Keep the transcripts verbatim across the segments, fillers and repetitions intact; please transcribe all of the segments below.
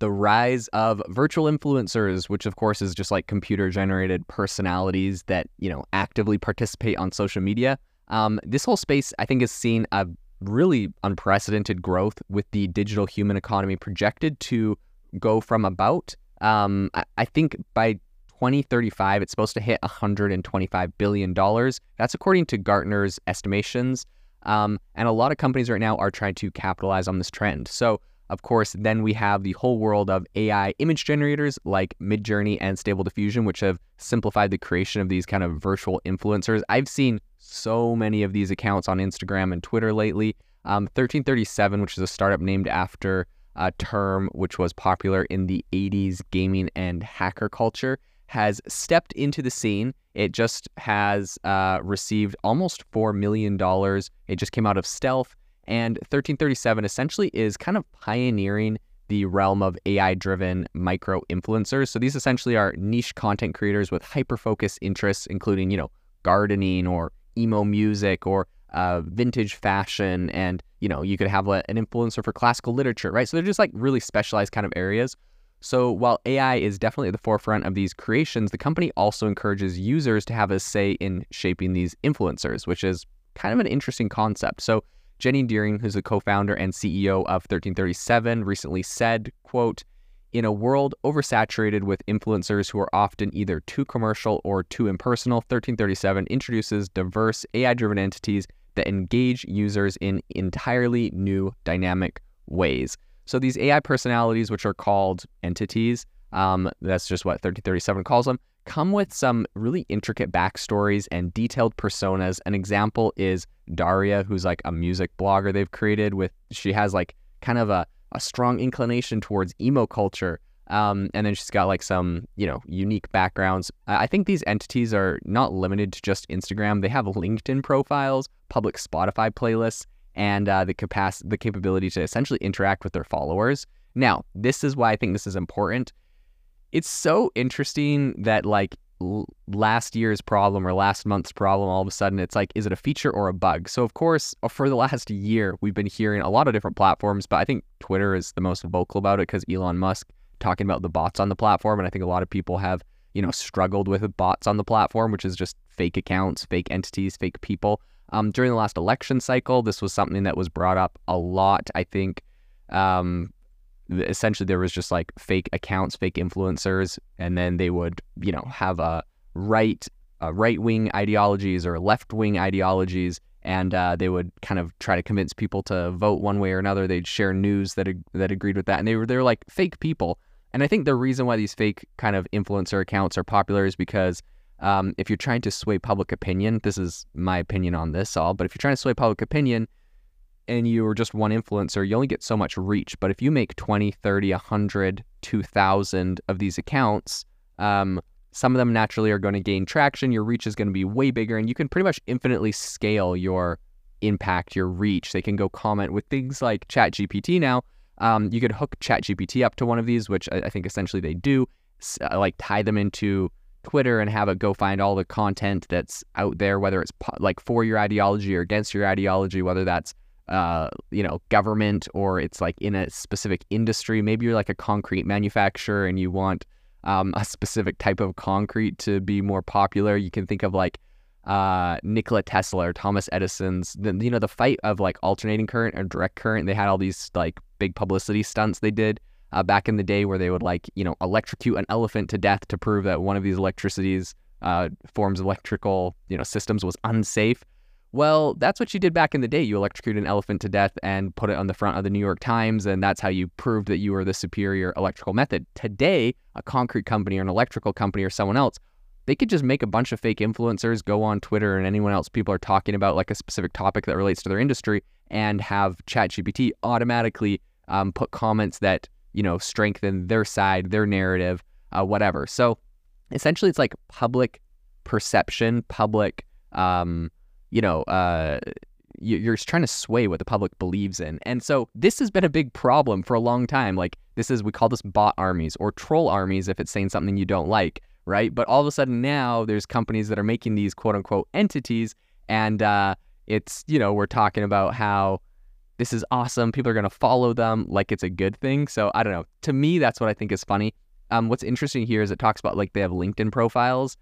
the rise of virtual influencers, which of course is just like computer-generated personalities that, you know, actively participate on social media. Um, this whole space, I think, has seen a really unprecedented growth, with the digital human economy projected to go from about, um, I, I think by twenty thirty-five, it's supposed to hit one hundred twenty-five billion dollars. That's according to Gartner's estimations. Um, and a lot of companies right now are trying to capitalize on this trend. So, of course, then we have the whole world of A I image generators like Midjourney and Stable Diffusion, which have simplified the creation of these kind of virtual influencers. I've seen so many of these accounts on Instagram and Twitter lately. Um, thirteen thirty-seven, which is a startup named after a term which was popular in the eighties gaming and hacker culture, has stepped into the scene. It just has uh, received almost four million dollars. It just came out of stealth. And thirteen thirty-seven essentially is kind of pioneering the realm of A I-driven micro-influencers. So these essentially are niche content creators with hyper-focused interests, including, you know, gardening or emo music or uh, vintage fashion. And, you know, you could have a, an influencer for classical literature, right? So they're just like really specialized kind of areas. So while A I is definitely at the forefront of these creations, the company also encourages users to have a say in shaping these influencers, which is kind of an interesting concept. So Jenny Deering, who's the co-founder and C E O of thirteen thirty-seven, recently said, quote, "In a world oversaturated with influencers who are often either too commercial or too impersonal, thirteen thirty-seven introduces diverse A I-driven entities that engage users in entirely new dynamic ways." So these A I personalities, which are called entities, um, that's just what thirteen thirty-seven calls them, come with some really intricate backstories and detailed personas. An example is Daria, who's like a music blogger they've created with, she has like kind of a, a strong inclination towards emo culture. Um, and then she's got like some, you know, unique backgrounds. I think these entities are not limited to just Instagram. They have LinkedIn profiles, public Spotify playlists, and uh, the capacity, the capability to essentially interact with their followers. Now, this is why I think this is important. It's so interesting that like l- last year's problem or last month's problem, all of a sudden it's like, is it a feature or a bug? So of course, for the last year, we've been hearing a lot of different platforms, but I think Twitter is the most vocal about it because Elon Musk talking about the bots on the platform. And I think a lot of people have, you know, struggled with bots on the platform, which is just fake accounts, fake entities, fake people. Um, during the last election cycle, this was something that was brought up a lot. I think um, essentially there was just like fake accounts, fake influencers, and then they would, you know, have a right, uh, right-wing ideologies or left-wing ideologies, and uh, they would kind of try to convince people to vote one way or another. They'd share news that ag- that agreed with that, and they were they were like fake people. And I think the reason why these fake kind of influencer accounts are popular is because Um, if you're trying to sway public opinion, this is my opinion on this all, but if you're trying to sway public opinion and you're just one influencer, you only get so much reach. But if you make twenty, thirty, one hundred, two thousand of these accounts, um, some of them naturally are going to gain traction. Your reach is going to be way bigger, and you can pretty much infinitely scale your impact, your reach. They can go comment with things like ChatGPT now. Um, you could hook ChatGPT up to one of these, which I, I think essentially they do, like tie them into Twitter and have it go find all the content that's out there, whether it's po- like for your ideology or against your ideology, whether that's, uh, you know, government or it's like in a specific industry. Maybe you're like a concrete manufacturer and you want um, a specific type of concrete to be more popular. You can think of like uh, Nikola Tesla or Thomas Edison's, the, you know, the fight of like alternating current or direct current. They had all these like big publicity stunts they did Uh, back in the day, where they would like, you know, electrocute an elephant to death to prove that one of these electricities uh, forms electrical, you know, systems was unsafe. Well, that's what you did back in the day. You electrocuted an elephant to death and put it on the front of the New York Times, and that's how you proved that you were the superior electrical method. Today, a concrete company or an electrical company or someone else, they could just make a bunch of fake influencers, go on Twitter and anyone else people are talking about like a specific topic that relates to their industry, and have ChatGPT automatically um, put comments that, you know, strengthen their side, their narrative, uh, whatever. So essentially it's like public perception, public, um, you know, uh, you're just trying to sway what the public believes in. And so this has been a big problem for a long time. Like this is, we call this bot armies or troll armies if it's saying something you don't like, right? But all of a sudden now there's companies that are making these quote unquote entities, and uh, it's, you know, we're talking about how this is awesome, people are going to follow them like it's a good thing. So I don't know. To me, that's what I think is funny. Um, what's interesting here is it talks about like they have LinkedIn profiles.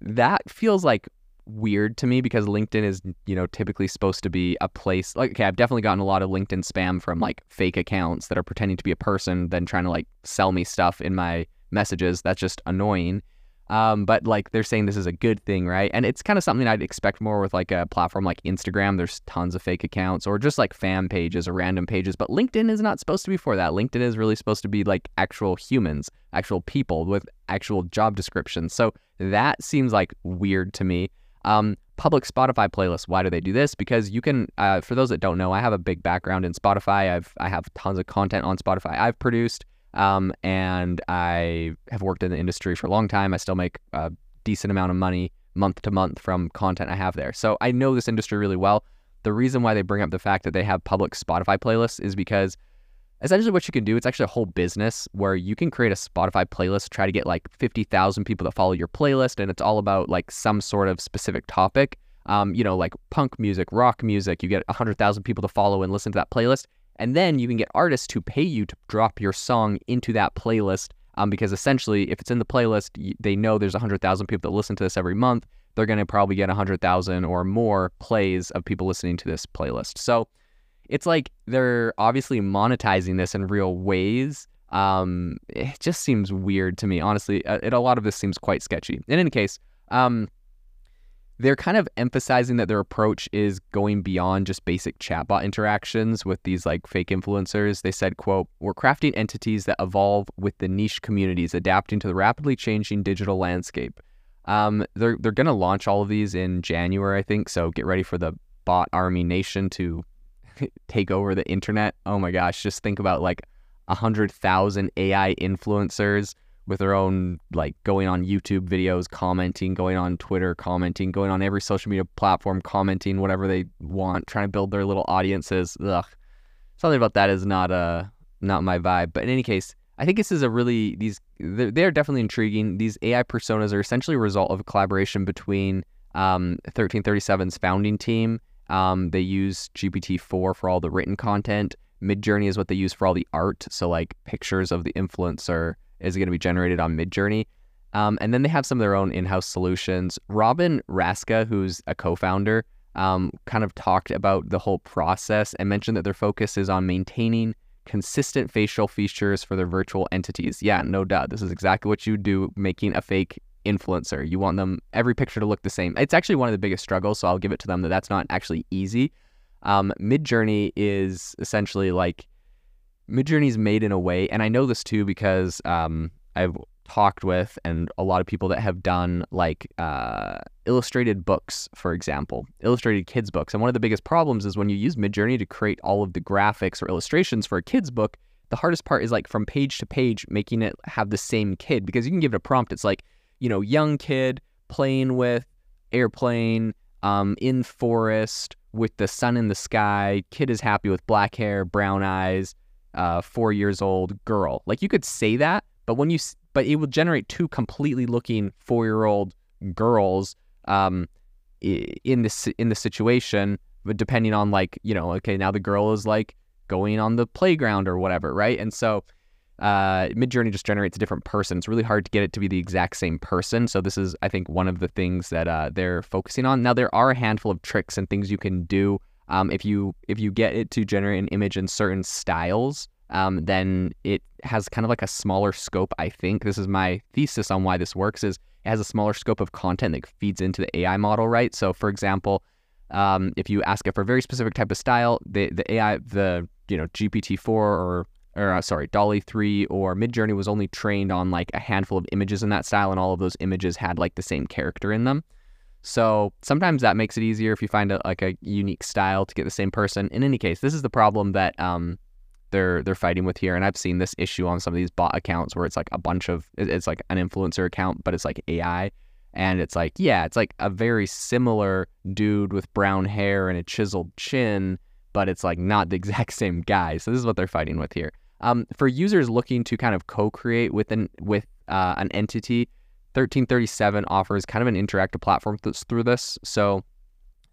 That feels like weird to me because LinkedIn is, you know, typically supposed to be a place like, okay, I've definitely gotten a lot of LinkedIn spam from like fake accounts that are pretending to be a person, then trying to like sell me stuff in my messages. That's just annoying. Um, but like they're saying this is a good thing, right? And it's kind of something I'd expect more with like a platform like Instagram. There's tons of fake accounts or just like fan pages or random pages. But LinkedIn is not supposed to be for that. LinkedIn is really supposed to be like actual humans, actual people with actual job descriptions. So that seems like weird to me. Um, public Spotify playlists. Why do they do this? Because you can, uh, for those that don't know, I have a big background in Spotify. I've, I have tons of content on Spotify I've produced, um, and I have worked in the industry for a long time. I still make a decent amount of money month to month from content I have there. So I know this industry really well. The reason why they bring up the fact that they have public Spotify playlists is because essentially what you can do, it's actually a whole business where you can create a Spotify playlist, try to get like fifty thousand people that follow your playlist, and it's all about like some sort of specific topic, um, you know, like punk music, rock music. You get one hundred thousand people to follow and listen to that playlist, and then you can get artists who pay you to drop your song into that playlist, um, because essentially if it's in the playlist, they know there's one hundred thousand people that listen to this every month. They're going to probably get one hundred thousand or more plays of people listening to this playlist. So it's like they're obviously monetizing this in real ways. Um, it just seems weird to me, honestly. It, a lot of this seems quite sketchy. In any case, um, they're kind of emphasizing that their approach is going beyond just basic chatbot interactions with these like fake influencers. They said, quote, "We're crafting entities that evolve with the niche communities, adapting to the rapidly changing digital landscape." Um, they're they're going to launch all of these in January, I think. So get ready for the bot army nation to take over the internet. Oh my gosh, just think about like a hundred thousand A I influencers with their own, like going on YouTube videos, commenting, going on Twitter, commenting, going on every social media platform, commenting, whatever they want, trying to build their little audiences. Ugh. Something about that is not a, not my vibe. But in any case, I think this is a really, these, they're definitely intriguing. These A I personas are essentially a result of a collaboration between um, thirteen thirty-seven's founding team. Um, they use G P T four for all the written content. Midjourney is what they use for all the art. So like pictures of the influencer is going to be generated on Midjourney. Um, and then they have some of their own in-house solutions. Robin Raska, who's a co-founder, um, kind of talked about the whole process and mentioned that their focus is on maintaining consistent facial features for their virtual entities. Yeah, no doubt. This is exactly what you do making a fake influencer. You want them, every picture to look the same. It's actually one of the biggest struggles, so I'll give it to them that that's not actually easy. Um, Midjourney is essentially like, Midjourney is made in a way, and I know this too because um, I've talked with and a lot of people that have done like uh, illustrated books, for example, illustrated kids books. And one of the biggest problems is when you use Midjourney to create all of the graphics or illustrations for a kid's book, the hardest part is like from page to page, making it have the same kid, because you can give it a prompt. It's like, you know, young kid playing with airplane, um, in forest with the sun in the sky. Kid is happy with black hair, brown eyes, uh, four years old girl. Like you could say that, but when you, but it will generate two completely looking four-year-old girls, um, in this, in the situation, but depending on like, you know, okay, now the girl is like going on the playground or whatever. Right. And so, Uh, Midjourney just generates a different person. It's really hard to get it to be the exact same person. So this is, I think, one of the things that uh, they're focusing on. Now, there are a handful of tricks and things you can do. Um, if you if you get it to generate an image in certain styles, um, then it has kind of like a smaller scope, I think. This is my thesis on why this works, is it has a smaller scope of content that feeds into the A I model, right? So, for example, um, if you ask it for a very specific type of style, the, the A I, the, you know, G P T four or or uh, sorry, Dolly three or Midjourney was only trained on like a handful of images in that style, and all of those images had like the same character in them. So sometimes that makes it easier if you find a, like a unique style to get the same person. In any case, this is the problem that um, they're they're fighting with here, and I've seen this issue on some of these bot accounts where it's like a bunch of, it's like an influencer account, but it's like A I, and it's like, yeah, it's like a very similar dude with brown hair and a chiseled chin, but it's like not the exact same guy. So this is what they're fighting with here. Um, for users looking to kind of co-create with an with uh, an entity, thirteen thirty-seven offers kind of an interactive platform th- through this. So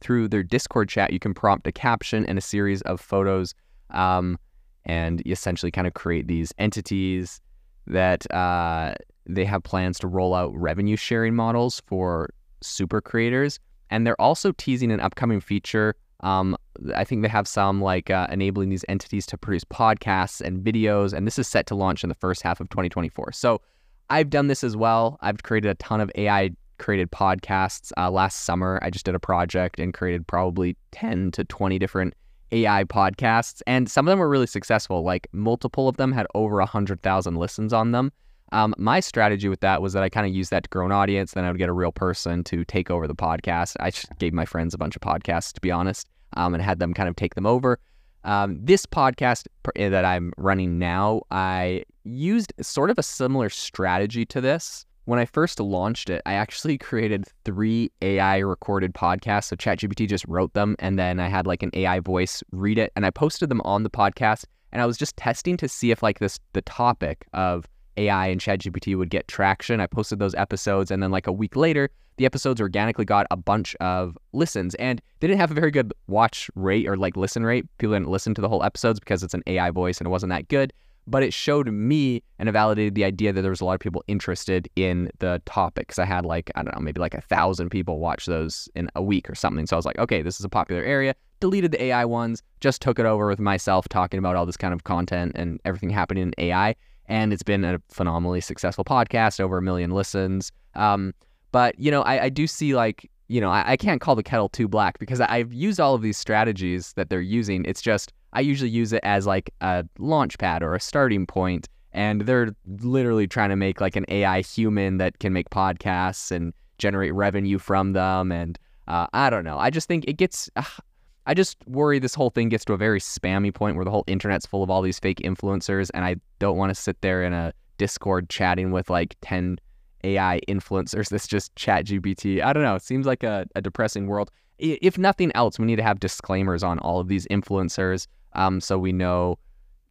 through their Discord chat, you can prompt a caption and a series of photos, um, and you essentially kind of create these entities that uh, they have plans to roll out revenue sharing models for super creators. And they're also teasing an upcoming feature. Um, I think they have some like uh, enabling these entities to produce podcasts and videos, and this is set to launch in the first half of twenty twenty-four. So I've done this as well. I've created a ton of A I created podcasts. Uh, last summer, I just did a project and created probably ten to twenty different A I podcasts, and some of them were really successful. Like multiple of them had over one hundred thousand listens on them. Um, my strategy with that was that I kind of used that to grow an audience. Then I would get a real person to take over the podcast. I just gave my friends a bunch of podcasts, to be honest, um, and had them kind of take them over. Um, this podcast that I'm running now, I used sort of a similar strategy to this. When I first launched it, I actually created three A I recorded podcasts. So ChatGPT just wrote them, and then I had like an A I voice read it, and I posted them on the podcast. And I was just testing to see if like this, the topic of A I and ChatGPT would get traction. I posted those episodes, and then like a week later, the episodes organically got a bunch of listens, and they didn't have a very good watch rate or like listen rate. People didn't listen to the whole episodes because it's an A I voice and it wasn't that good, but it showed me and it validated the idea that there was a lot of people interested in the topic, because I had like, I don't know, maybe like a thousand people watch those in a week or something. So I was like, okay, this is a popular area. Deleted the A I ones, just took it over with myself talking about all this kind of content and everything happening in A I. And it's been a phenomenally successful podcast, over a million listens. Um, but, you know, I, I do see like, you know, I, I can't call the kettle too black, because I, I've used all of these strategies that they're using. It's just, I usually use it as like a launch pad or a starting point. And they're literally trying to make like an A I human that can make podcasts and generate revenue from them. And uh, I don't know. I just think it gets... Uh, I just worry this whole thing gets to a very spammy point where the whole internet's full of all these fake influencers, and I don't want to sit there in a Discord chatting with like ten A I influencers that's just ChatGPT. I don't know. It seems like a, a depressing world. If nothing else, we need to have disclaimers on all of these influencers, um, so we know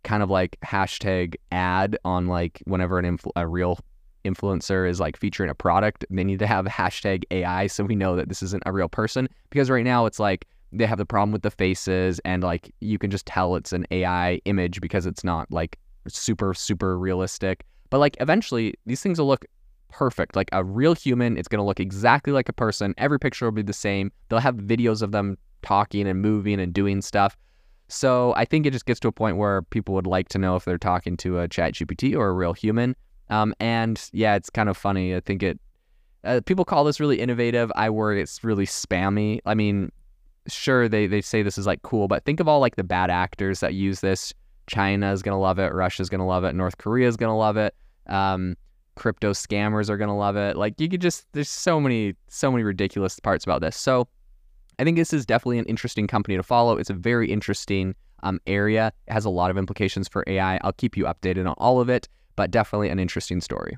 kind of like hashtag ad on like whenever an influ- a real influencer is like featuring a product, they need to have hashtag A I so we know that this isn't a real person, because right now it's like they have the problem with the faces, and like you can just tell it's an A I image because it's not like super, super realistic. But like eventually these things will look perfect. Like a real human, it's going to look exactly like a person. Every picture will be the same. They'll have videos of them talking and moving and doing stuff. So I think it just gets to a point where people would like to know if they're talking to a ChatGPT or a real human. Um, and yeah, it's kind of funny. I think it, uh, people call this really innovative. I worry it's really spammy. I mean, sure, they, they say this is like cool, but think of all like the bad actors that use this. China is going to love it. Russia is going to love it. North Korea is going to love it. Um, crypto scammers are going to love it. Like you could just, there's so many, so many ridiculous parts about this. So I think this is definitely an interesting company to follow. It's a very interesting um, area. It has a lot of implications for A I. I'll keep you updated on all of it, but definitely an interesting story.